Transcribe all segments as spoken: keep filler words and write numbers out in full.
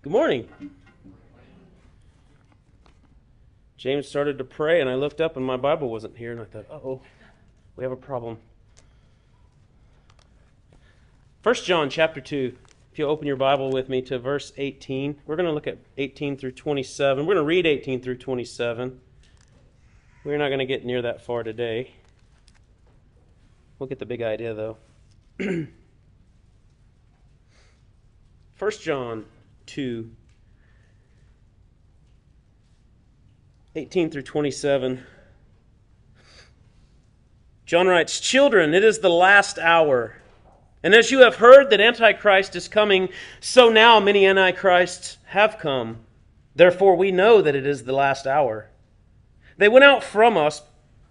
Good morning. James started to pray, and I looked up, and my Bible wasn't here, and I thought, uh-oh, we have a problem. First John chapter two, if you'll open your Bible with me to verse eighteen. We're going to look at eighteen through twenty-seven. We're going to read eighteen through twenty-seven. We're not going to get near that far today. We'll get the big idea, though. First John two, eighteen through twenty-seven. John writes, "Children, it is the last hour. And as you have heard that Antichrist is coming, so now many Antichrists have come. Therefore we know that it is the last hour. They went out from us,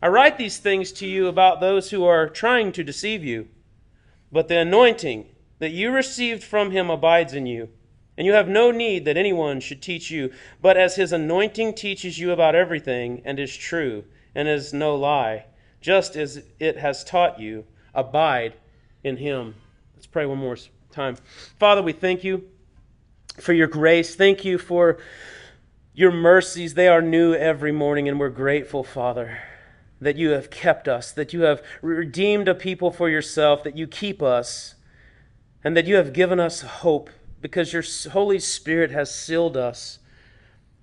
I write these things to you about those who are trying to deceive you. But the anointing that you received from him abides in you, and you have no need that anyone should teach you, but as his anointing teaches you about everything, and is true, and is no lie, just as it has taught you, abide in him." Let's pray one more time. Father, we thank you for your grace. Thank you for your mercies. They are new every morning, and we're grateful, Father, that you have kept us, that you have redeemed a people for yourself, that you keep us, and that you have given us hope because your Holy Spirit has sealed us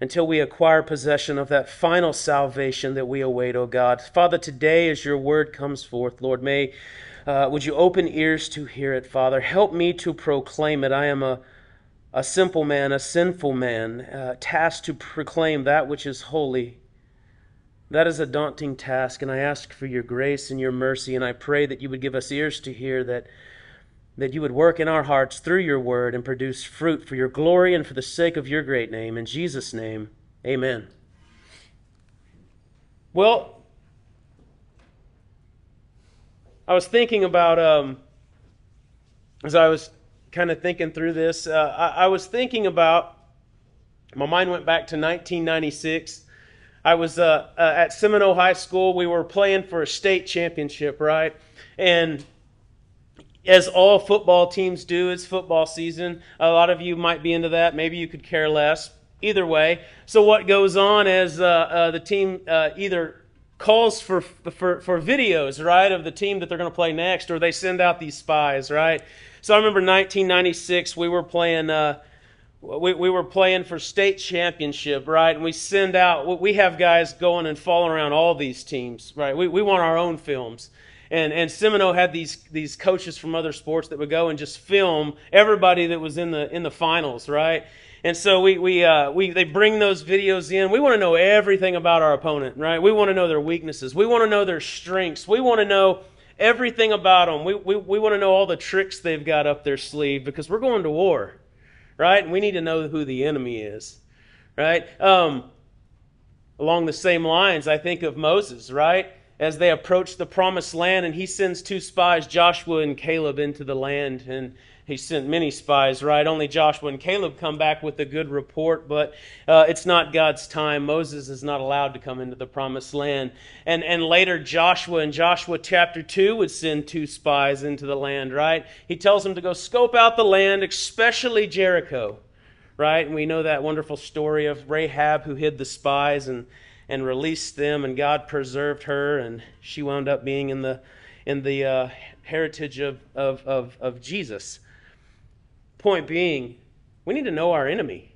until we acquire possession of that final salvation that we await, O God. Father, today as your word comes forth, Lord, may uh, would you open ears to hear it, Father. Help me to proclaim it. I am a a simple man, a sinful man, uh, tasked to proclaim that which is holy. That is a daunting task, and I ask for your grace and your mercy, and I pray that you would give us ears to hear, that that you would work in our hearts through your word and produce fruit for your glory and for the sake of your great name. In Jesus' name, amen. Well, I was thinking about, um, as I was kind of thinking through this, uh, I, I was thinking about, my mind went back to nineteen ninety-six. I was uh, uh, at Seminole High School. We were playing for a state championship, right? And as all football teams do, it's football season. A lot of you might be into that. Maybe you could care less. Either way. So what goes on is uh, uh, the team uh, either calls for, for, for videos, right, of the team that they're going to play next, or they send out these spies, right? So I remember nineteen ninety-six, we were playing... Uh, We, we were playing for state championship, right? And we send out, we have guys going and following around all these teams, right? We we want our own films. And and Seminole had these these coaches from other sports that would go and just film everybody that was in the in the finals, right? And so we we uh, we they bring those videos in. We want to know everything about our opponent, right? We want to know their weaknesses. We want to know their strengths. We want to know everything about them. We we we want to know all the tricks they've got up their sleeve because we're going to war. Right? And we need to know who the enemy is. Right? Um, along the same lines, I think of Moses, right? As they approach the promised land, and he sends two spies, Joshua and Caleb, into the land. And he sent many spies, right? Only Joshua and Caleb come back with a good report, but uh, it's not God's time. Moses is not allowed to come into the promised land. And and later, Joshua in Joshua chapter two would send two spies into the land, right? He tells them to go scope out the land, especially Jericho, right? And we know that wonderful story of Rahab who hid the spies and, and released them, and God preserved her, and she wound up being in the in the uh, heritage of, of, of, of Jesus. Point being, we need to know our enemy,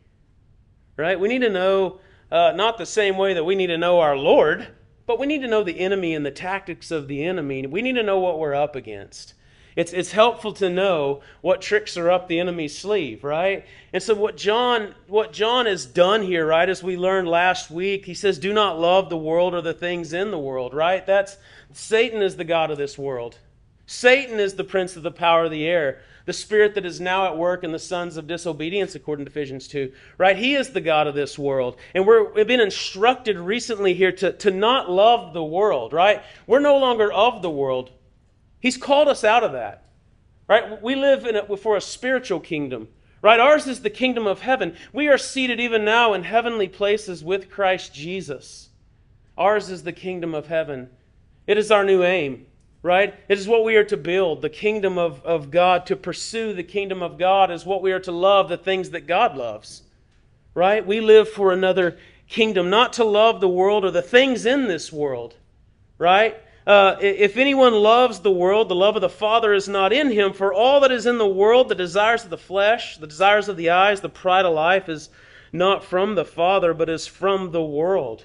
right? We need to know, uh, not the same way that we need to know our Lord, but we need to know the enemy and the tactics of the enemy. We need to know what we're up against. It's, it's helpful to know what tricks are up the enemy's sleeve, right? And so what John, what John has done here, right, as we learned last week, he says, do not love the world or the things in the world, right? That's, Satan is the god of this world. Satan is the prince of the power of the air, the spirit that is now at work in the sons of disobedience, according to Ephesians two, right? He is the god of this world. And we're, we've been instructed recently here to, to not love the world, right? We're no longer of the world. He's called us out of that, right? We live in a, for a spiritual kingdom, right? Ours is the kingdom of heaven. We are seated even now in heavenly places with Christ Jesus. Ours is the kingdom of heaven. It is our new aim, right? It is what we are to build, the kingdom of, of God. To pursue the kingdom of God is what we are to love, the things that God loves, right? We live for another kingdom, not to love the world or the things in this world, right? Uh, if anyone loves the world, the love of the Father is not in him. For all that is in the world, the desires of the flesh, the desires of the eyes, the pride of life, is not from the Father, but is from the world.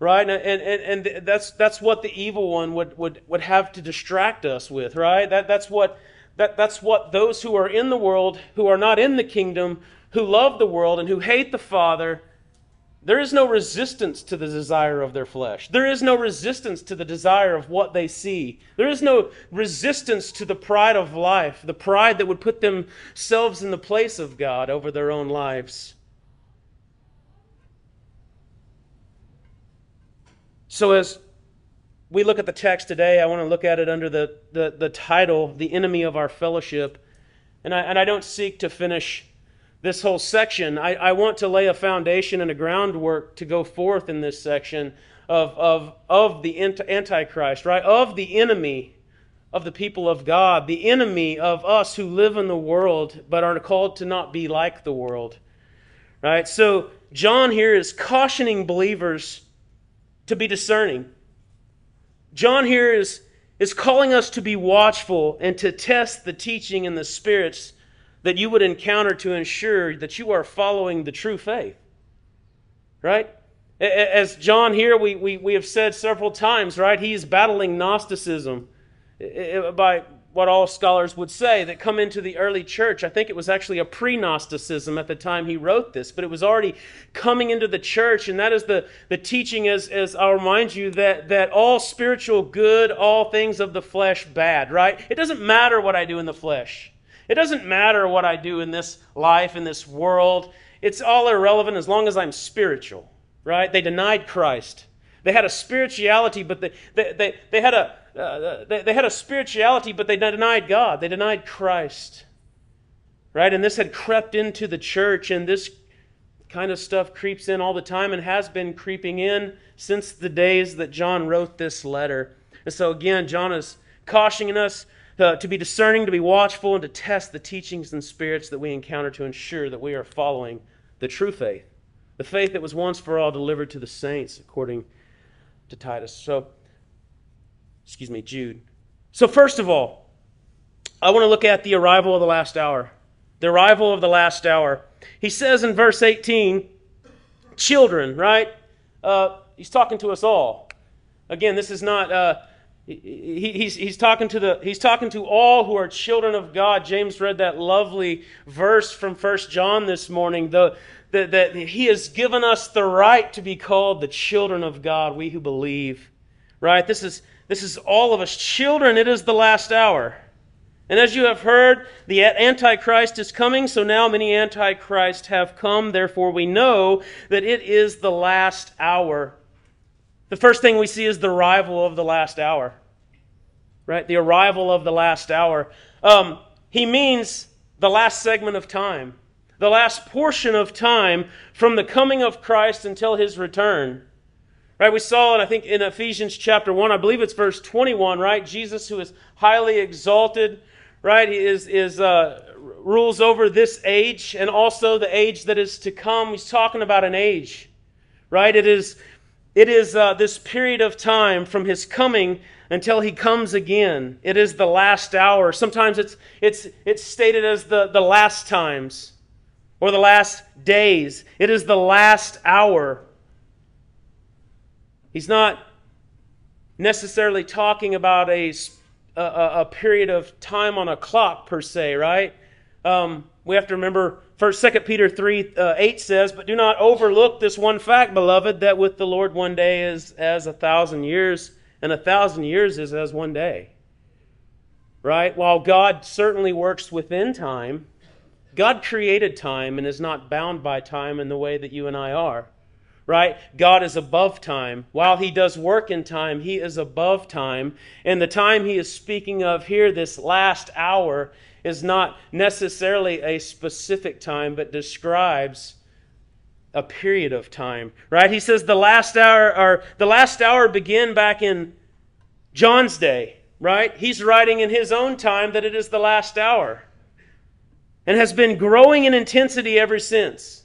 Right? And, and, and that's, that's what the evil one would, would, would have to distract us with, right? That, that's what, that, that's what those who are in the world, who are not in the kingdom, who love the world and who hate the Father. There is no resistance to the desire of their flesh. There is no resistance to the desire of what they see. There is no resistance to the pride of life, the pride that would put themselves in the place of God over their own lives. So as we look at the text today, I want to look at it under the, the, the title, The Enemy of Our Fellowship. And I, and I don't seek to finish this whole section. I, I want to lay a foundation and a groundwork to go forth in this section of, of, of the Antichrist, right? Of the enemy of the people of God, the enemy of us who live in the world but are called to not be like the world, right? So John here is cautioning believers to be discerning. John here is, is calling us to be watchful and to test the teaching and the spirits that you would encounter to ensure that you are following the true faith, right? As John here, we, we, we have said several times, right? He's battling Gnosticism by what all scholars would say that come into the early church. I think it was actually a pre-Gnosticism at the time he wrote this, but it was already coming into the church, and that is the, the teaching, as, as I'll remind you, that, that all spiritual good, all things of the flesh bad, right? It doesn't matter what I do in the flesh. It doesn't matter what I do in this life, in this world. It's all irrelevant as long as I'm spiritual, right? They denied Christ. They had a spirituality, but they they they, they had a uh, they, they had a spirituality, but they denied God. They denied Christ, right? And this had crept into the church, and this kind of stuff creeps in all the time and has been creeping in since the days that John wrote this letter. And so again, John is cautioning us Uh, to be discerning, to be watchful, and to test the teachings and spirits that we encounter to ensure that we are following the true faith, the faith that was once for all delivered to the saints, according to Titus. So, excuse me, Jude. So first of all, I want to look at the arrival of the last hour. The arrival of the last hour. He says in verse eighteen, children, right? Uh, he's talking to us all. Again, this is not... Uh, He, he's, he's, talking to the, he's talking to all who are children of God. James read that lovely verse from First John this morning, the, the, that he has given us the right to be called the children of God, we who believe. Right? This is, this is all of us. Children, it is the last hour. And as you have heard, the Antichrist is coming, so now many Antichrists have come. Therefore we know that it is the last hour. The first thing we see is the arrival of the last hour, right? The arrival of the last hour. Um, he means the last segment of time, the last portion of time from the coming of Christ until his return, right? We saw it, I think, in Ephesians chapter one. I believe it's verse twenty-one, right? Jesus, who is highly exalted, right, he is is uh, rules over this age and also the age that is to come. He's talking about an age, right? It is. It is uh, this period of time from his coming until he comes again. It is the last hour. Sometimes it's it's it's stated as the, the last times or the last days. It is the last hour. He's not necessarily talking about a, a, a period of time on a clock per se, right? Um, we have to remember First, Second Peter three uh, eight says, "But do not overlook this one fact, beloved, that with the Lord one day is as a thousand years, and a thousand years is as one day." Right? While God certainly works within time, God created time and is not bound by time in the way that you and I are. Right? God is above time. While He does work in time, He is above time. And the time He is speaking of here, this last hour, is not necessarily a specific time, but describes a period of time. Right? He says the last hour, or the last hour began back in John's day. Right? He's writing in his own time that it is the last hour, and has been growing in intensity ever since.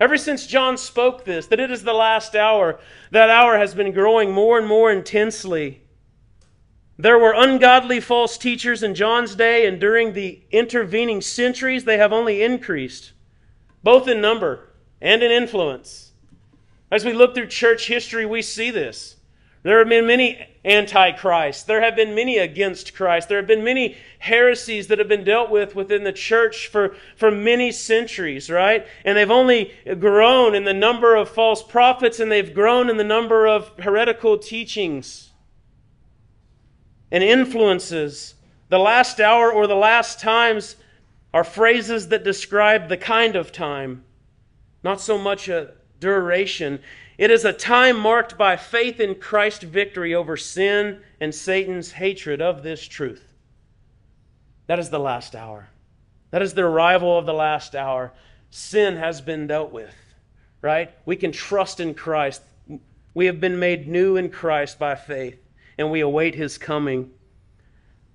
Ever since John spoke this, that it is the last hour, that hour has been growing more and more intensely. There were ungodly false teachers in John's day, and during the intervening centuries, they have only increased, both in number and in influence. As we look through church history, we see this. There have been many antichrists. There have been many against Christ. There have been many heresies that have been dealt with within the church for, for many centuries, right? And they've only grown in the number of false prophets, and they've grown in the number of heretical teachings and influences. The last hour or the last times are phrases that describe the kind of time, not so much a duration. It is a time marked by faith in Christ's victory over sin and Satan's hatred of this truth. That is the last hour. That is the arrival of the last hour. Sin has been dealt with, right? We can trust in Christ. We have been made new in Christ by faith, and we await His coming.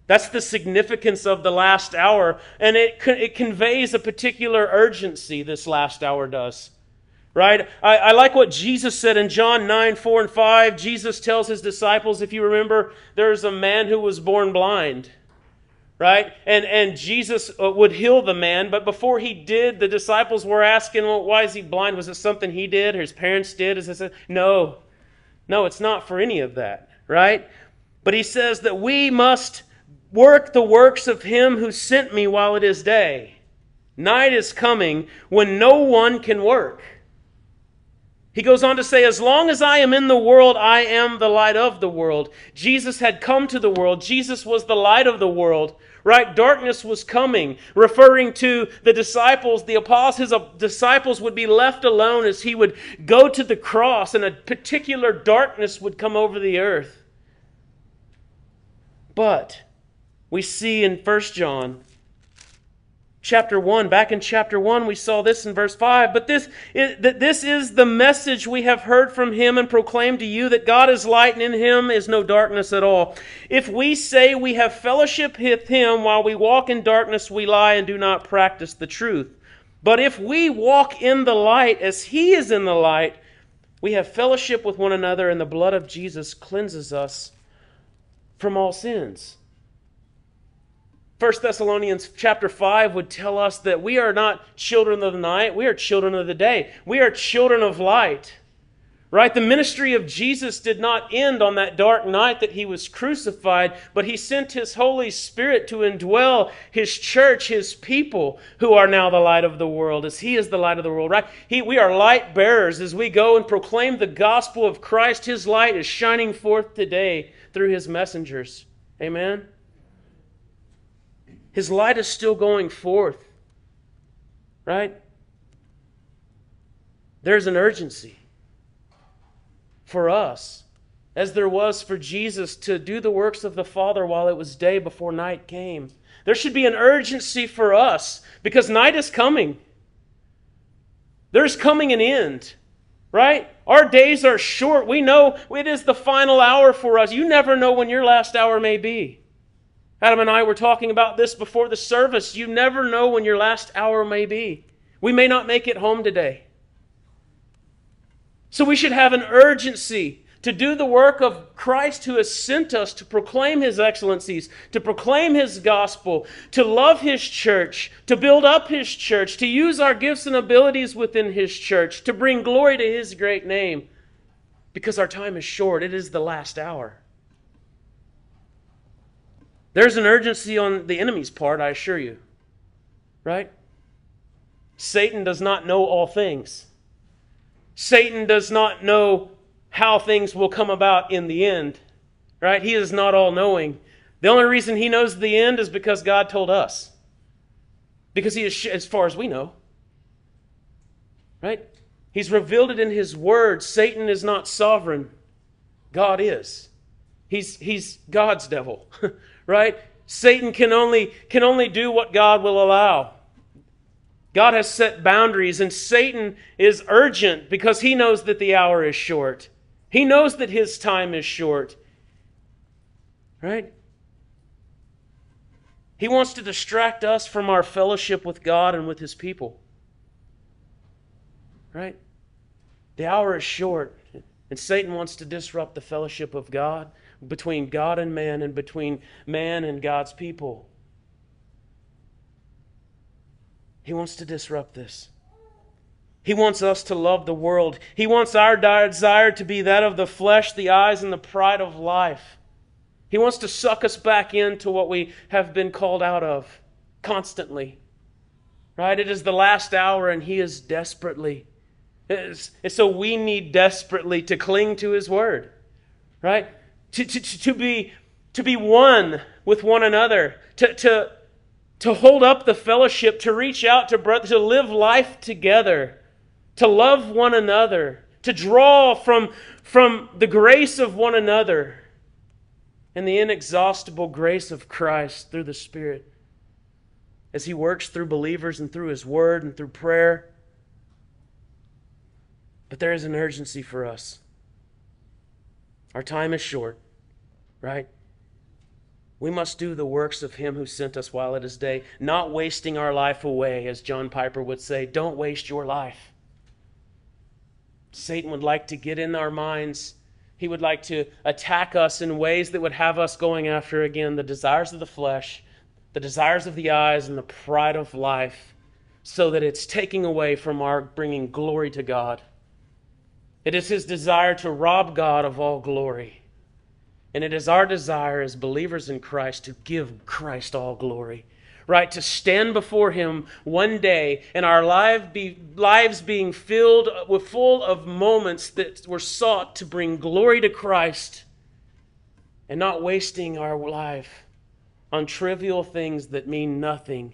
That's the significance of the last hour, and it it conveys a particular urgency, this last hour does. Right? I, I like what Jesus said in John nine, four and five. Jesus tells His disciples, if you remember, there's a man who was born blind. Right? And, and Jesus would heal the man, but before He did, the disciples were asking, well, why is he blind? Was it something he did? His parents did? Is this a... No. No, it's not for any of that. Right? But He says that we must work the works of Him who sent me while it is day. Night is coming when no one can work. He goes on to say, as long as I am in the world, I am the light of the world. Jesus had come to the world. Jesus was the light of the world, right? Darkness was coming, referring to the disciples. The apostles, his disciples would be left alone as He would go to the cross, and a particular darkness would come over the earth. But we see in First John chapter one, back in chapter one, we saw this in verse five. But this is, this is the message we have heard from Him and proclaimed to you, that God is light and in Him is no darkness at all. If we say we have fellowship with Him while we walk in darkness, we lie and do not practice the truth. But if we walk in the light as He is in the light, we have fellowship with one another, and the blood of Jesus cleanses us from all sins. First Thessalonians chapter five would tell us that we are not children of the night, we are children of the day. We are children of light. Right? The ministry of Jesus did not end on that dark night that He was crucified, but He sent His Holy Spirit to indwell His church, His people, who are now the light of the world, as He is the light of the world. Right? He, we are light bearers as we go and proclaim the gospel of Christ. His light is shining forth today through His messengers. Amen? His light is still going forth, right? There's an urgency for us, as there was for Jesus, to do the works of the Father while it was day before night came. There should be an urgency for us, because night is coming. There's coming an end, right? Our days are short. We know it is the final hour for us. You never know when your last hour may be. Adam and I were talking about this before the service. You never know when your last hour may be. We may not make it home today. So we should have an urgency to do the work of Christ who has sent us, to proclaim His excellencies, to proclaim His gospel, to love His church, to build up His church, to use our gifts and abilities within His church, to bring glory to His great name. because our time is short. It is the last hour. There's an urgency on the enemy's part, I assure you. Right? Satan does not know all things. Satan does not know how things will come about in the end. Right? He is not all-knowing. The only reason he knows the end is because God told us. Because he is, as far as we know. Right? He's revealed it in his word. Satan is not sovereign. God is. He's, he's God's devil. Right? Satan can only, can only do what God will allow. God has set boundaries, and Satan is urgent because he knows that the hour is short. He knows that his time is short. Right? He wants to distract us from our fellowship with God and with his people. Right? The hour is short, and Satan wants to disrupt the fellowship of God, between God and man, and between man and God's people. He wants to disrupt this. He wants us to love the world. He wants our desire to be that of the flesh, the eyes, and the pride of life. He wants to suck us back into what we have been called out of constantly. Right? It is the last hour, and he is desperately. Is, and so we need desperately to cling to his word. Right? To, to, to, be, to be one with one another. To, to, to hold up the fellowship. To reach out to brothers. To live life together. To love one another. To draw from, from the grace of one another. And the inexhaustible grace of Christ through the Spirit. As he works through believers and through his word and through prayer. But there is an urgency for us. Our time is short, right? We must do the works of him who sent us while it is day, not wasting our life away, as John Piper would say. Don't waste your life. Satan would like to get in our minds. He would like to attack us in ways that would have us going after, again, the desires of the flesh, the desires of the eyes, and the pride of life, so that it's taking away from our bringing glory to God. It is his desire to rob God of all glory. And it is our desire as believers in Christ to give Christ all glory. Right? To stand before him one day and our life be, lives being filled with full of moments that were sought to bring glory to Christ and not wasting our life on trivial things that mean nothing,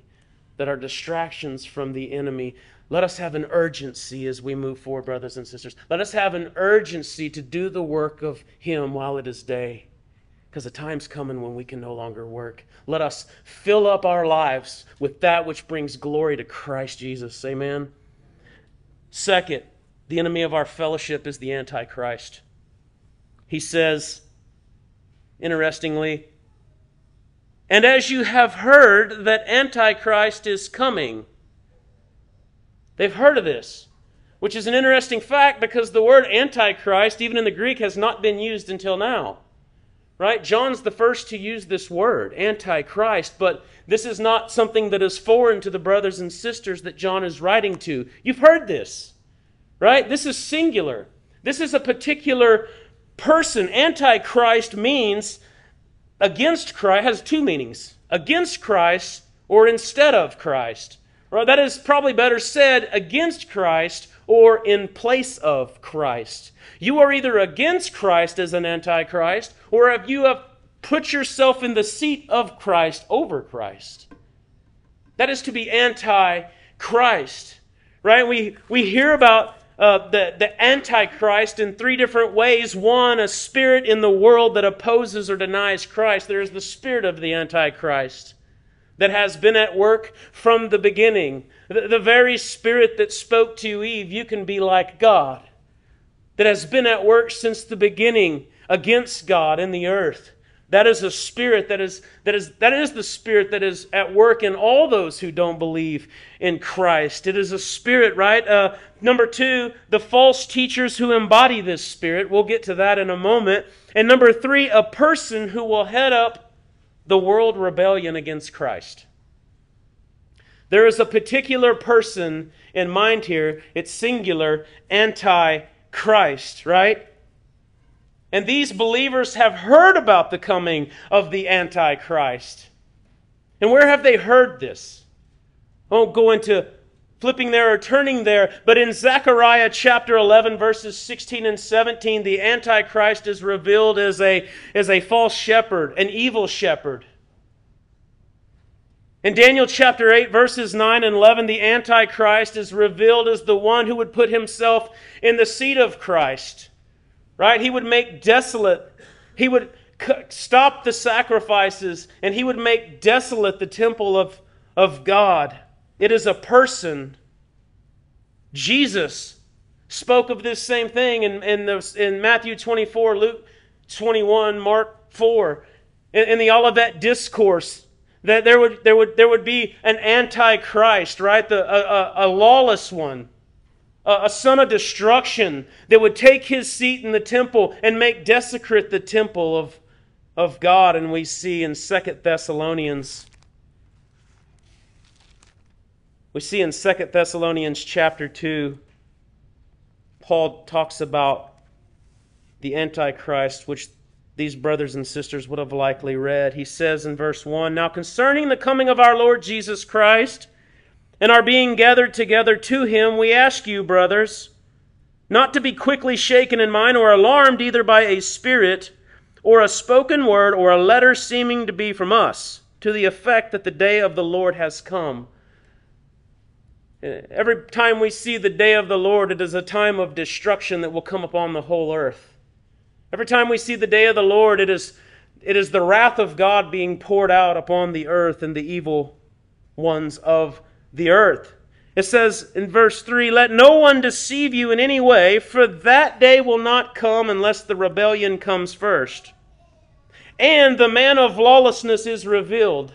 that are distractions from the enemy. Let us have an urgency as we move forward, brothers and sisters. Let us have an urgency to do the work of him while it is day, because the time's coming when we can no longer work. Let us fill up our lives with that which brings glory to Christ Jesus. Amen. Second, the enemy of our fellowship is the Antichrist. He says, interestingly, "And as you have heard that Antichrist is coming." They've heard of this, which is an interesting fact because the word Antichrist, even in the Greek, has not been used until now. Right? John's the first to use this word, Antichrist, but this is not something that is foreign to the brothers and sisters that John is writing to. You've heard this, right? This is singular. This is a particular person. Antichrist means against Christ, has two meanings, against Christ or instead of Christ. Right, that is probably better said against Christ or in place of Christ. You are either against Christ as an antichrist, or if you have put yourself in the seat of Christ over Christ. That is to be anti-Christ. Right? We we hear about uh, the, the antichrist in three different ways. One, a spirit in the world that opposes or denies Christ. There is the spirit of the antichrist that has been at work from the beginning. The, the very spirit that spoke to Eve, "You can be like God," that has been at work since the beginning against God in the earth. That is a spirit that is that is that is the spirit that is at work in all those who don't believe in Christ. It is a spirit, right? Uh, number two, the false teachers who embody this spirit. We'll get to that in a moment. And number three, a person who will head up the world rebellion against Christ. There is a particular person in mind here. It's singular, anti-Christ, right? And these believers have heard about the coming of the Antichrist. And where have they heard this? I won't go into flipping there or turning there, but in Zechariah chapter eleven, verses sixteen and seventeen, the Antichrist is revealed as a, as a false shepherd, an evil shepherd. In Daniel chapter eight, verses nine and eleven, the Antichrist is revealed as the one who would put himself in the seat of Christ. Right? He would make desolate. He would stop the sacrifices, and he would make desolate the temple of, of God. It is a person. Jesus spoke of this same thing in, in, the, in Matthew twenty-four, Luke twenty-one, Mark four. In, in the Olivet Discourse, that there would, there would, there would be an Antichrist, right? The, a, a, a lawless one, a, a son of destruction that would take his seat in the temple and make desecrate the temple of, of God. And we see in Second Thessalonians We see in Second Thessalonians chapter two, Paul talks about the Antichrist, which these brothers and sisters would have likely read. He says in verse one, "Now concerning the coming of our Lord Jesus Christ and our being gathered together to Him, we ask you, brothers, not to be quickly shaken in mind or alarmed either by a spirit or a spoken word or a letter seeming to be from us, to the effect that the day of the Lord has come." Every time we see the day of the Lord, it is a time of destruction that will come upon the whole earth. Every time we see the day of the Lord, it is, it is the wrath of God being poured out upon the earth and the evil ones of the earth. It says in verse three, "Let no one deceive you in any way, for that day will not come unless the rebellion comes first. And the man of lawlessness is revealed."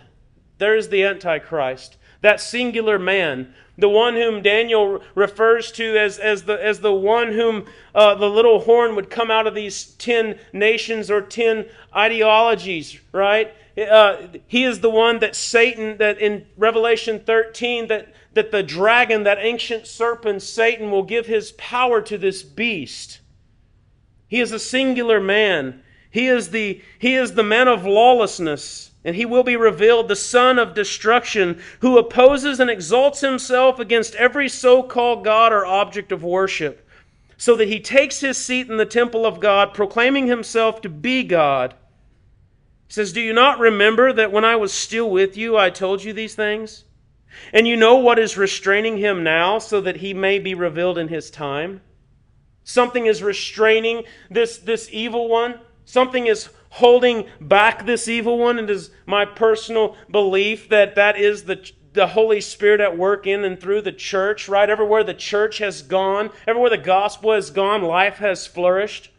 There is the Antichrist, that singular man, the one whom Daniel refers to as, as, the, as the one whom uh, the little horn would come out of these ten nations or ten ideologies, right? Uh, he is the one that Satan, that in Revelation thirteen, that, that the dragon, that ancient serpent Satan, will give his power to this beast. He is a singular man. He is the, he is the man of lawlessness. And he will be revealed, the son of destruction, who opposes and exalts himself against every so-called God or object of worship, so that he takes his seat in the temple of God, proclaiming himself to be God. He says, "Do you not remember that when I was still with you, I told you these things? And you know what is restraining him now, so that he may be revealed in his time." Something is restraining this, this evil one. Something is holding back this evil one, and it is my personal belief that that is the, the Holy Spirit at work in and through the church, right? Everywhere the church has gone, everywhere the gospel has gone, life has flourished.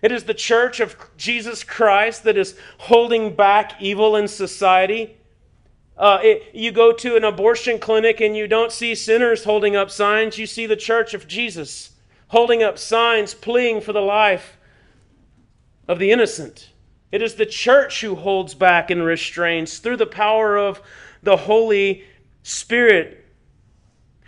It is the church of Jesus Christ that is holding back evil in society. Uh, it, you go to an abortion clinic and you don't see sinners holding up signs. You see the church of Jesus holding up signs, pleading for the life of the innocent. It is the church who holds back and restrains through the power of the Holy Spirit.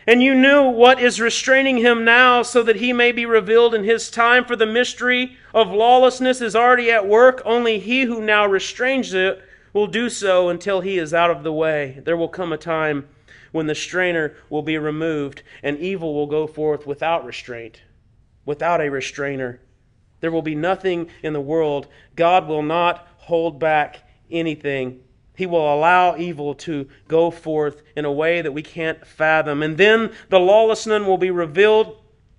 "And you knew what is restraining him now, so that he may be revealed in his time. For the mystery of lawlessness is already at work. Only he who now restrains it will do so until he is out of the way. There will come a time when the strainer will be removed, and evil will go forth without restraint, without a restrainer. There will be nothing in the world." God will not hold back anything. He will allow evil to go forth in a way that we can't fathom. "And then the lawless one will be revealed,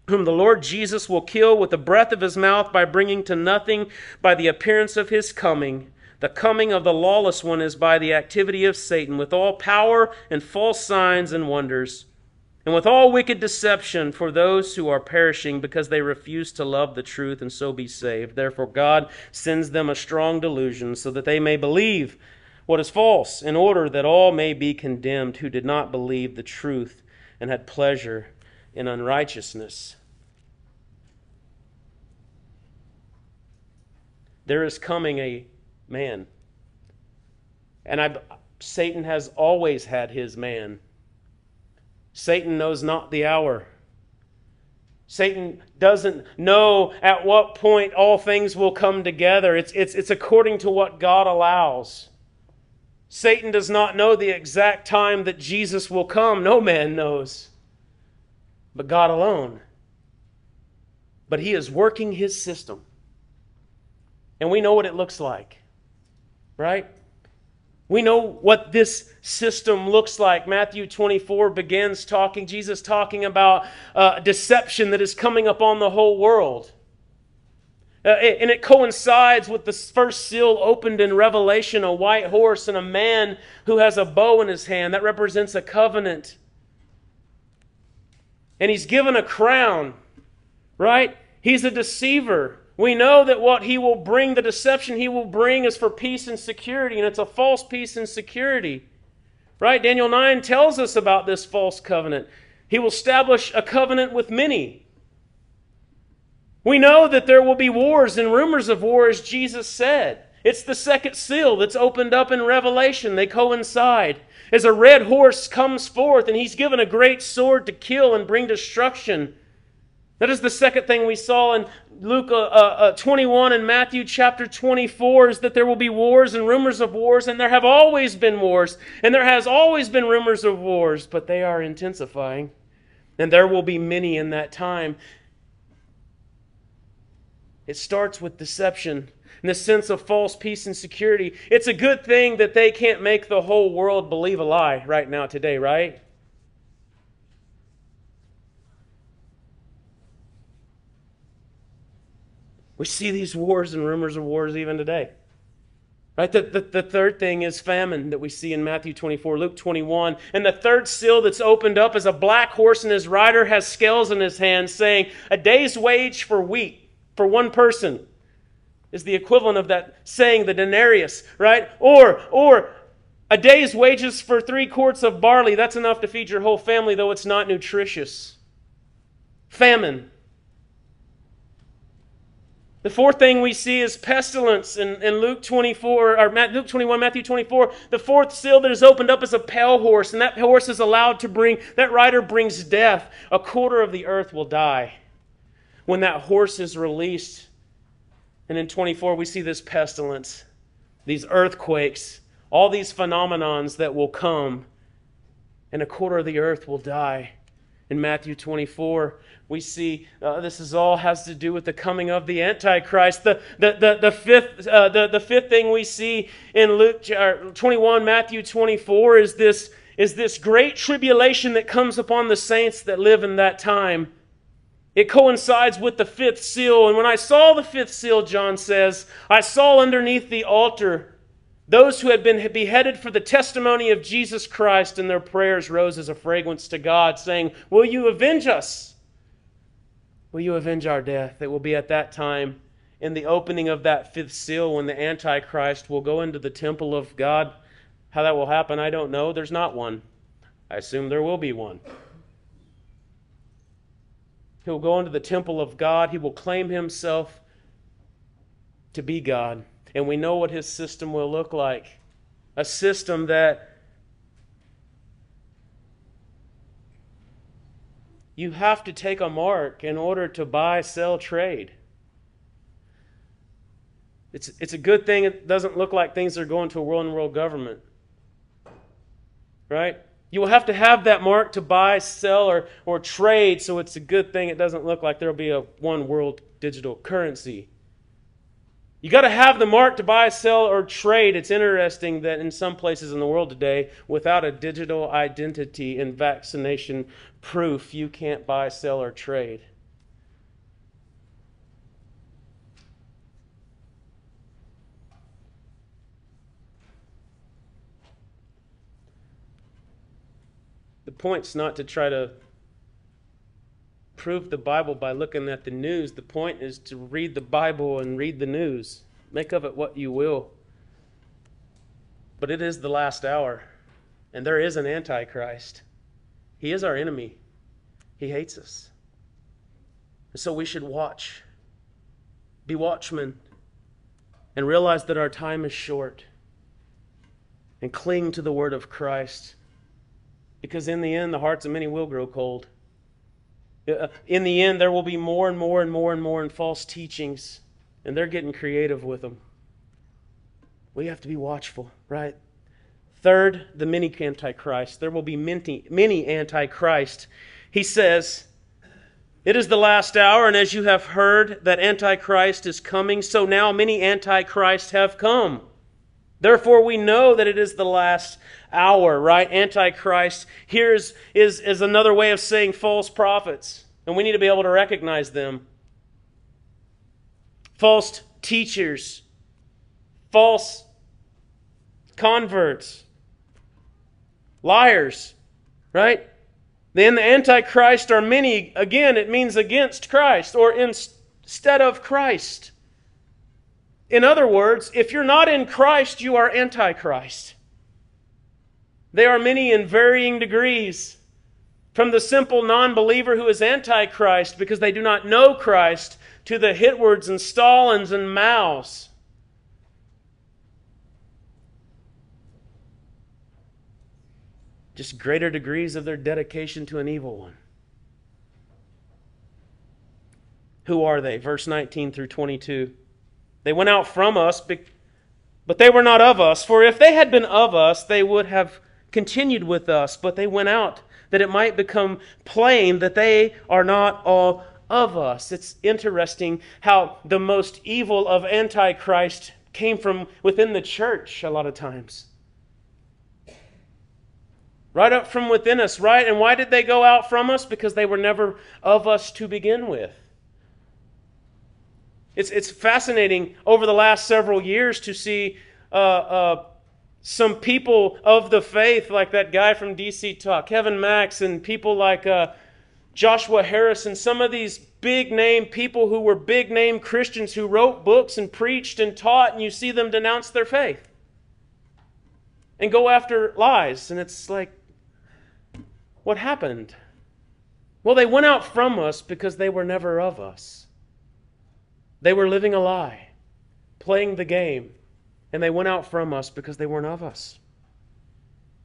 whom the Lord Jesus will kill with the breath of his mouth by bringing to nothing by the appearance of his coming. The coming of the lawless one is by the activity of Satan, with all power and false signs and wonders, and with all wicked deception for those who are perishing, because they refuse to love the truth and so be saved. Therefore God sends them a strong delusion, so that they may believe what is false, in order that all may be condemned who did not believe the truth and had pleasure in unrighteousness." There is coming a man. And I, Satan has always had his man. Satan knows not the hour. Satan doesn't know at what point all things will come together. It's, it's, it's according to what God allows. Satan does not know the exact time that Jesus will come. No man knows, but God alone. But he is working his system. And we know what it looks like, right? We know what this system looks like. Matthew twenty-four begins talking, Jesus talking about uh, deception that is coming upon the whole world. Uh, it, and it coincides with the first seal opened in Revelation, a white horse and a man who has a bow in his hand. That represents a covenant. And he's given a crown, right? He's a deceiver. We know that what he will bring, the deception he will bring, is for peace and security, and it's a false peace and security, right? Daniel nine tells us about this false covenant. He will establish a covenant with many. We know that there will be wars and rumors of war, as Jesus said. It's the second seal that's opened up in Revelation. They coincide. As a red horse comes forth, and he's given a great sword to kill and bring destruction. That is the second thing we saw in Luke uh, uh, twenty-one and Matthew chapter twenty-four, is that there will be wars and rumors of wars, and there have always been wars, and there has always been rumors of wars, but they are intensifying, and there will be many in that time. It starts with deception and the sense of false peace and security. It's a good thing that they can't make the whole world believe a lie right now today, right? We see these wars and rumors of wars even today. Right? The, the, the third thing is famine that we see in Matthew twenty-four, Luke twenty-one. And the third seal that's opened up is a black horse, and his rider has scales in his hand, saying, a day's wage for wheat, for one person, is the equivalent of that saying, the denarius, right? Or, or a day's wages for three quarts of barley. That's enough to feed your whole family, though it's not nutritious. Famine. The fourth thing we see is pestilence in, in Luke twenty-four, or Luke twenty-one, Matthew twenty-four. The fourth seal that is opened up is a pale horse, and that horse is allowed to bring, that rider brings death. A quarter of the earth will die when that horse is released. And in twenty-four, we see this pestilence, these earthquakes, all these phenomenons that will come, and a quarter of the earth will die. In Matthew twenty-four, we see uh, this is all has to do with the coming of the Antichrist. The the the, the fifth uh, the the fifth thing we see in Luke twenty-one, Matthew twenty-four is this is this great tribulation that comes upon the saints that live in that time. It coincides with the fifth seal. And when I saw the fifth seal, John says, I saw underneath the altar those who had been beheaded for the testimony of Jesus Christ, and their prayers rose as a fragrance to God, saying, will you avenge us? Will you avenge our death? It will be at that time, in the opening of that fifth seal, when the Antichrist will go into the temple of God. How that will happen, I don't know. There's not one. I assume there will be one. He will go into the temple of God. He will claim himself to be God. And we know what his system will look like. A system that you have to take a mark in order to buy, sell, trade. It's, it's a good thing it doesn't look like things are going to a world-and-world government. Right? You will have to have that mark to buy, sell, or, or trade, so it's a good thing it doesn't look like there will be a one-world digital currency. You got to have the mark to buy, sell, or trade. It's interesting that in some places in the world today, without a digital identity and vaccination proof, you can't buy, sell, or trade. The point's not to try to prove the Bible by looking at the news. The point is to read the Bible and read the news. Make of it what you will. But it is the last hour, and there is an Antichrist. He is our enemy. He hates us. And so we should watch, be watchmen, and realize that our time is short, and cling to the word of Christ, because in the end, the hearts of many will grow cold. In the end, there will be more and more and more and more and false teachings, and they're getting creative with them. We have to be watchful, right? Third, the many antichrists. There will be many, many antichrists. He says, "It is the last hour, and as you have heard that Antichrist is coming, so now many antichrists have come. Therefore, we know that it is the last hour," right? Antichrist here is, is, is another way of saying false prophets, and we need to be able to recognize them. False teachers, false converts, liars, right? Then the Antichrist are many. Again, it means against Christ or instead of Christ. In other words, if you're not in Christ, you are Antichrist. They are many in varying degrees. From the simple non-believer who is Antichrist because they do not know Christ to the Hitwards and Stalins and Maos. Just greater degrees of their dedication to an evil one. Who are they? Verse nineteen through twenty-two. They went out from us, but they were not of us. For if they had been of us, they would have continued with us. But they went out, that it might become plain that they are not all of us. It's interesting how the most evil of Antichrist came from within the church a lot of times. Right up from within us, right? And why did they go out from us? Because they were never of us to begin with. It's it's fascinating over the last several years to see uh, uh, some people of the faith, like that guy from D C Talk, Kevin Max, and people like uh, Joshua Harris, and some of these big-name people who were big-name Christians who wrote books and preached and taught, and you see them denounce their faith and go after lies. And it's like, what happened? Well, they went out from us because they were never of us. They were living a lie, playing the game, and they went out from us because they weren't of us.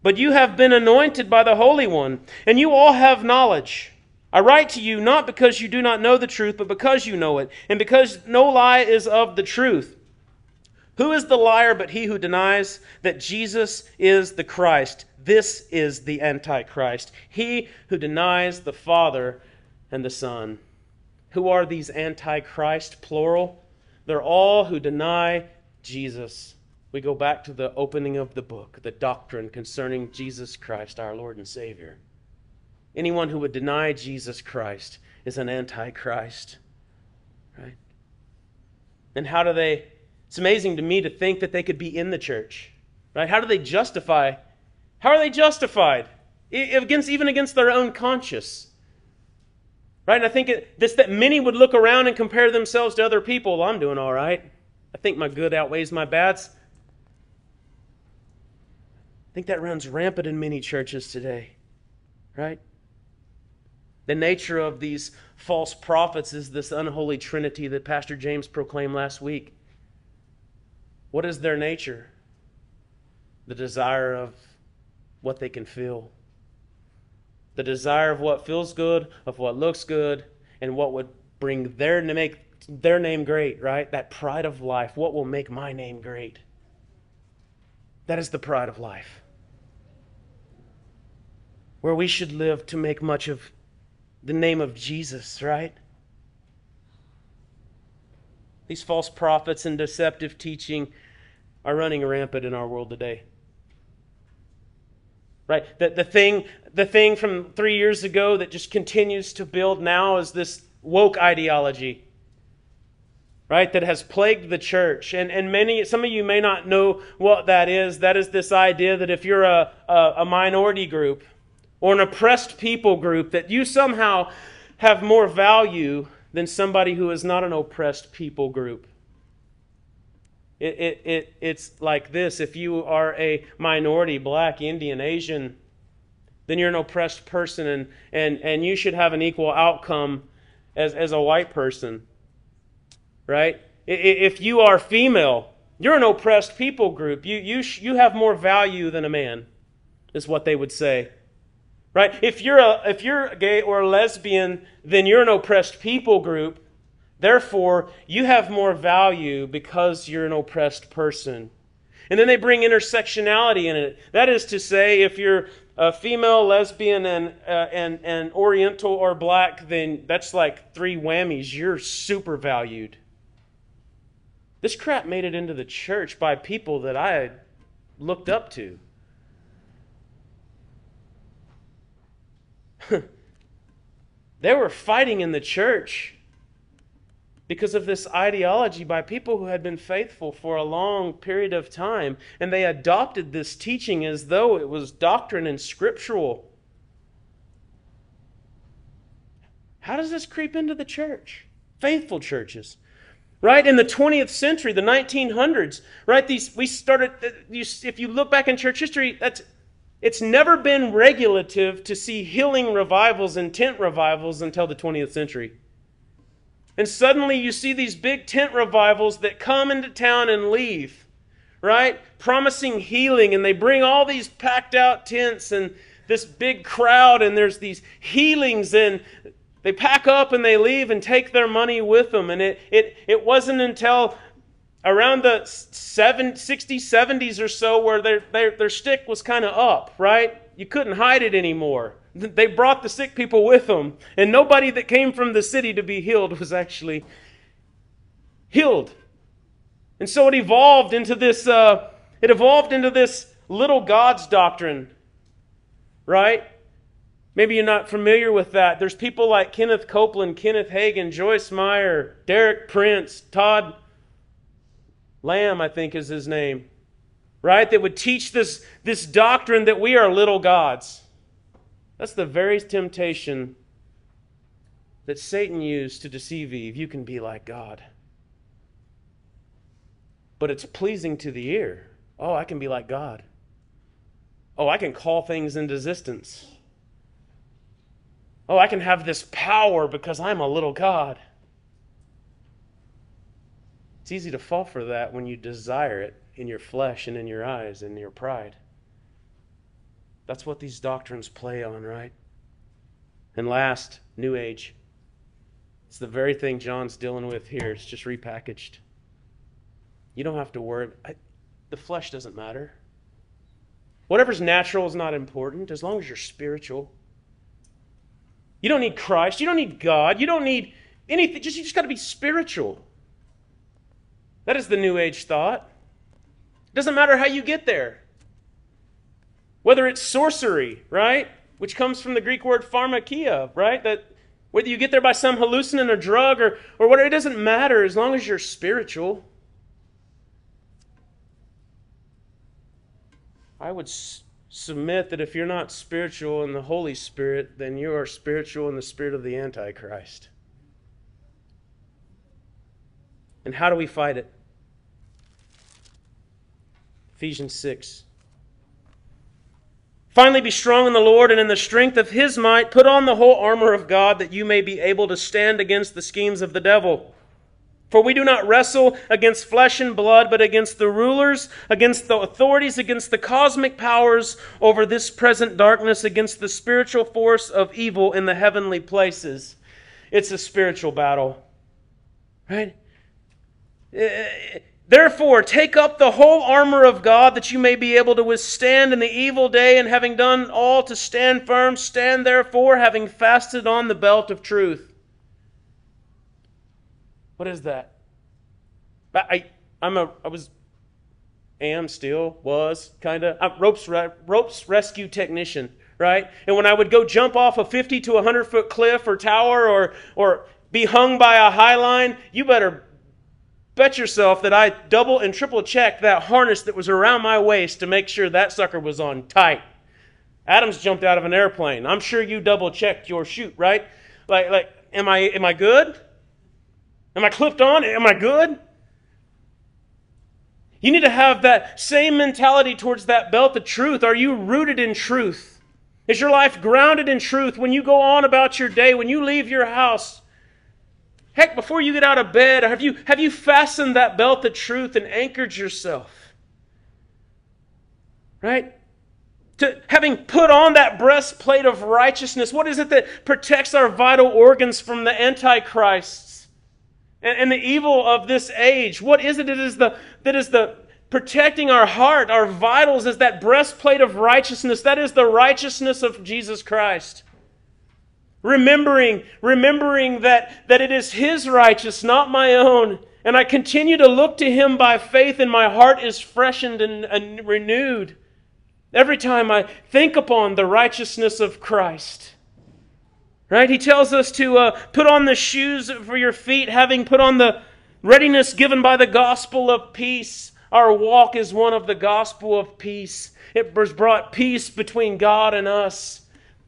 But you have been anointed by the Holy One, and you all have knowledge. I write to you not because you do not know the truth, but because you know it, and because no lie is of the truth. Who is the liar but he who denies that Jesus is the Christ? This is the Antichrist, he who denies the Father and the Son. Who are these antichrists, plural? They're all who deny Jesus. We go back to the opening of the book, the doctrine concerning Jesus Christ, our Lord and Savior. Anyone who would deny Jesus Christ is an antichrist, right? And how do they, it's amazing to me to think that they could be in the church, right? How do they justify, how are they justified? Against, even against their own conscience. Right, and I think it, this that many would look around and compare themselves to other people. Well, I'm doing all right. I think my good outweighs my bads. I think that runs rampant in many churches today. Right? The nature of these false prophets is this unholy trinity that Pastor James proclaimed last week. What is their nature? The desire of what they can feel. The desire of what feels good, of what looks good, and what would bring their make their name great, right? That pride of life. What will make my name great? That is the pride of life. Where we should live to make much of the name of Jesus, right? These false prophets and deceptive teaching are running rampant in our world today. Right? The, the thing the thing from three years ago that just continues to build now is this woke ideology, right? That has plagued the church. And and many some of you may not know what that is. That is this idea that if you're a, a, a minority group or an oppressed people group, that you somehow have more value than somebody who is not an oppressed people group. It, it it it's like this. If you are a minority, black, Indian, Asian, then you're an oppressed person and and, and you should have an equal outcome as, as a white person. Right? If you are female, you're an oppressed people group. You you you have more value than a man, is what they would say. Right? If you're a, if you're gay or a lesbian, then you're an oppressed people group. Therefore, you have more value because you're an oppressed person. And then they bring intersectionality in it. That is to say, if you're a female, lesbian, and uh, and and Oriental or black, then that's like three whammies. You're super valued. This crap made it into the church by people that I had looked up to. They were fighting in the church because of this ideology by people who had been faithful for a long period of time, and they adopted this teaching as though it was doctrine and scriptural. How does this creep into the church? Faithful churches. Right? In the twentieth century, the nineteen hundreds, right? These we started, if you look back in church history, that's it's never been regulative to see healing revivals and tent revivals until the twentieth century. And suddenly you see these big tent revivals that come into town and leave, right? Promising healing, and they bring all these packed out tents and this big crowd, and there's these healings, and they pack up and they leave and take their money with them. And it it, it wasn't until around the sixties, seventies or so where their, their, their stick was kind of up, right? You couldn't hide it anymore. They brought the sick people with them, and nobody that came from the city to be healed was actually healed. And so it evolved into this. Uh, it evolved into this little gods doctrine, right? Maybe you're not familiar with that. There's people like Kenneth Copeland, Kenneth Hagin, Joyce Meyer, Derek Prince, Todd Lamb, I think is his name, right? That would teach this this doctrine that we are little gods. That's the very temptation that Satan used to deceive Eve. You can be like God. But it's pleasing to the ear. Oh, I can be like God. Oh, I can call things into existence. Oh, I can have this power because I'm a little God. It's easy to fall for that when you desire it in your flesh and in your eyes and your pride. That's what these doctrines play on, right? And last, New Age. It's the very thing John's dealing with here. It's just repackaged. You don't have to worry. I, the flesh doesn't matter. Whatever's natural is not important as long as you're spiritual. You don't need Christ. You don't need God. You don't need anything. Just, you just got to be spiritual. That is the New Age thought. It doesn't matter how you get there. Whether it's sorcery, right? Which comes from the Greek word pharmakeia, right? That whether you get there by some hallucinant or drug or, or whatever, it doesn't matter as long as you're spiritual. I would s- submit that if you're not spiritual in the Holy Spirit, then you are spiritual in the spirit of the Antichrist. And how do we fight it? Ephesians six. Finally, be strong in the Lord and in the strength of His might. Put on the whole armor of God that you may be able to stand against the schemes of the devil. For we do not wrestle against flesh and blood, but against the rulers, against the authorities, against the cosmic powers over this present darkness, against the spiritual force of evil in the heavenly places. It's a spiritual battle, right? Therefore, take up the whole armor of God that you may be able to withstand in the evil day, and having done all to stand firm, stand therefore, having fastened on the belt of truth. What is that? I, I I'm a I was am still was kind of ropes ropes rescue technician, right? And when I would go jump off a fifty to one hundred foot cliff or tower or or be hung by a high line, you better. Bet yourself that I double and triple checked that harness that was around my waist to make sure that sucker was on tight. Adam's jumped out of an airplane. I'm sure you double checked your chute, right? Like, like, am I, am I good? Am I clipped on? Am I good? You need to have that same mentality towards that belt of truth. Are you rooted in truth? Is your life grounded in truth? When you go on about your day, when you leave your house, heck, before you get out of bed, have you, have you fastened that belt of truth and anchored yourself? Right? to having put on that breastplate of righteousness. What is it that protects our vital organs from the antichrists and, and the evil of this age? What is it that is the that is the protecting our heart, our vitals, is that breastplate of righteousness. That is the righteousness of Jesus Christ. Remembering, remembering that, that it is His righteousness, not my own. And I continue to look to Him by faith, and my heart is freshened and, and renewed every time I think upon the righteousness of Christ. Right? He tells us to uh, put on the shoes for your feet, having put on the readiness given by the gospel of peace. Our walk is one of the gospel of peace. It has brought peace between God and us.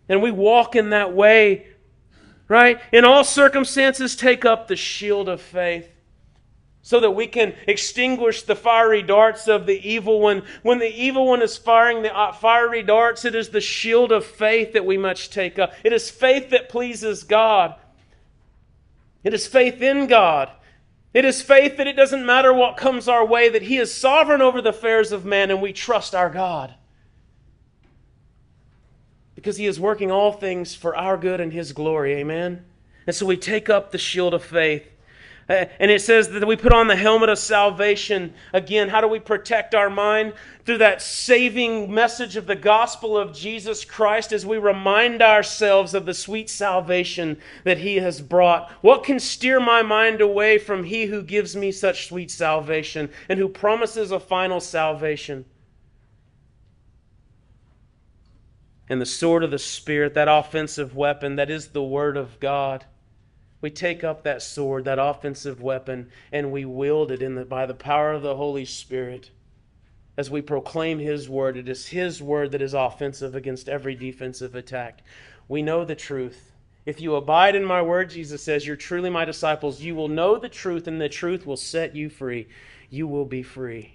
And we walk in that way, right? In all circumstances, take up the shield of faith so that we can extinguish the fiery darts of the evil one. When the evil one is firing the fiery darts, it is the shield of faith that we must take up. It is faith that pleases God. It is faith in God. It is faith that it doesn't matter what comes our way, that He is sovereign over the affairs of man, and we trust our God. Because He is working all things for our good and His glory, amen? And so we take up the shield of faith. And it says that we put on the helmet of salvation. Again, how do we protect our mind? Through that saving message of the gospel of Jesus Christ, as we remind ourselves of the sweet salvation that He has brought. What can steer my mind away from He who gives me such sweet salvation and who promises a final salvation? And the sword of the Spirit, that offensive weapon, that is the Word of God. We take up that sword, that offensive weapon, and we wield it in the, by the power of the Holy Spirit. As we proclaim His Word, it is His Word that is offensive against every defensive attack. We know the truth. If you abide in my Word, Jesus says, you're truly my disciples. You will know the truth, and the truth will set you free. You will be free.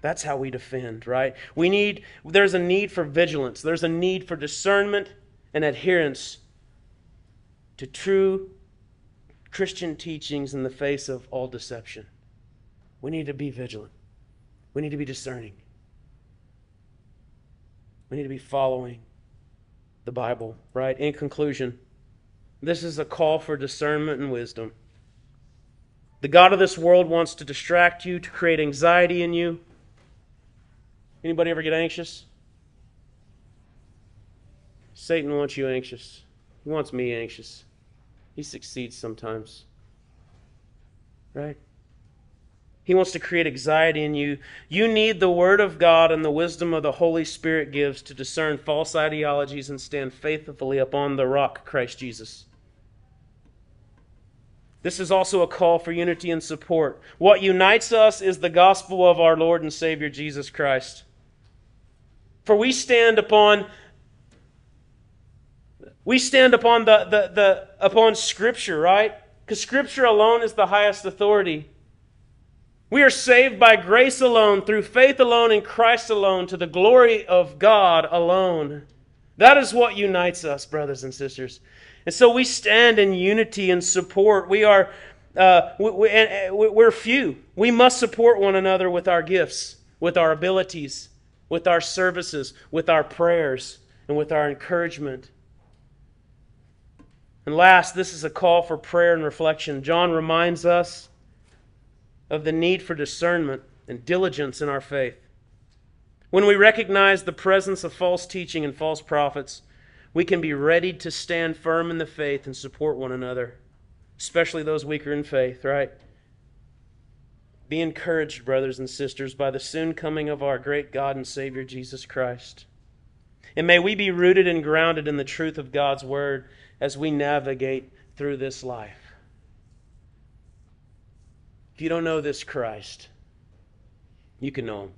That's how we defend, right? We need, there's a need for vigilance. There's a need for discernment and adherence to true Christian teachings in the face of all deception. We need to be vigilant. We need to be discerning. We need to be following the Bible, right? In conclusion, this is a call for discernment and wisdom. The god of this world wants to distract you, to create anxiety in you. Anybody ever get anxious? Satan wants you anxious. He wants me anxious. He succeeds sometimes. Right? He wants to create anxiety in you. You need the Word of God and the wisdom of the Holy Spirit gives to discern false ideologies and stand faithfully upon the rock, Christ Jesus. This is also a call for unity and support. What unites us is the gospel of our Lord and Savior Jesus Christ. For we stand upon we stand upon the, the, the upon Scripture, right? Because Scripture alone is the highest authority. We are saved by grace alone, through faith alone, in Christ alone, to the glory of God alone. That is what unites us, brothers and sisters. And so we stand in unity and support. We are, uh, we, we, and we're few. We must support one another with our gifts, with our abilities, with our services, with our prayers, and with our encouragement. And last, this is a call for prayer and reflection. John reminds us of the need for discernment and diligence in our faith. When we recognize the presence of false teaching and false prophets, we can be ready to stand firm in the faith and support one another, especially those weaker in faith, right? Be encouraged, brothers and sisters, by the soon coming of our great God and Savior, Jesus Christ. And may we be rooted and grounded in the truth of God's Word as we navigate through this life. If you don't know this Christ, you can know Him,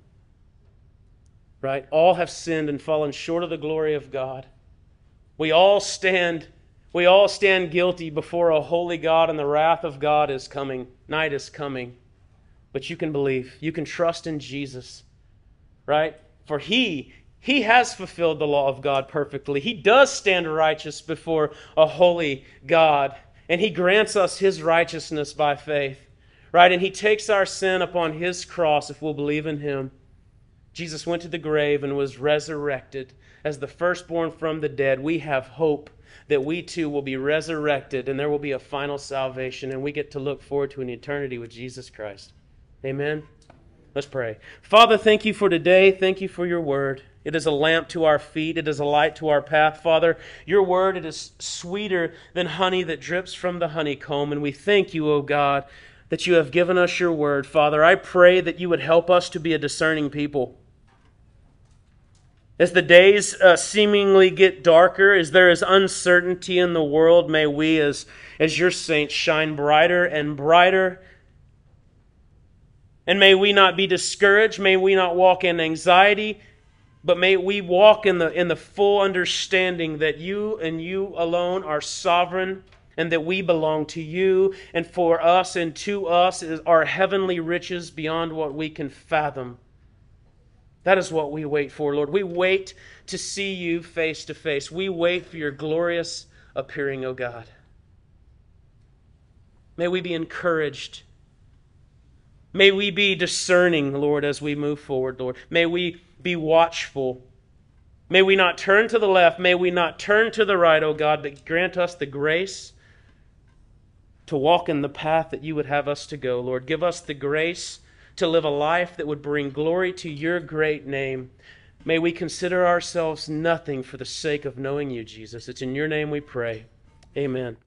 right? All have sinned and fallen short of the glory of God. We all stand, we all stand guilty before a holy God, and the wrath of God is coming. Night is coming. But you can believe. You can trust in Jesus, right? For He, He has fulfilled the law of God perfectly. He does stand righteous before a holy God, and He grants us His righteousness by faith, right? And He takes our sin upon His cross if we'll believe in Him. Jesus went to the grave and was resurrected. As the firstborn from the dead, we have hope that we too will be resurrected and there will be a final salvation, and we get to look forward to an eternity with Jesus Christ. Amen? Let's pray. Father, thank you for today. Thank you for your word. It is a lamp to our feet. It is a light to our path. Father, your word, it is sweeter than honey that drips from the honeycomb. And we thank you, O God, that you have given us your word. Father, I pray that you would help us to be a discerning people. As the days uh, seemingly get darker, as there is uncertainty in the world, may we as, as your saints shine brighter and brighter. And may we not be discouraged. May we not walk in anxiety. But may we walk in the, in the full understanding that you and you alone are sovereign, and that we belong to you, and for us and to us is our heavenly riches beyond what we can fathom. That is what we wait for, Lord. We wait to see you face to face. We wait for your glorious appearing, O God. May we be encouraged. May we be discerning, Lord, as we move forward, Lord. May we be watchful. May we not turn to the left. May we not turn to the right, O God, but grant us the grace to walk in the path that you would have us to go, Lord. Give us the grace to live a life that would bring glory to your great name. May we consider ourselves nothing for the sake of knowing you, Jesus. It's in your name we pray. Amen.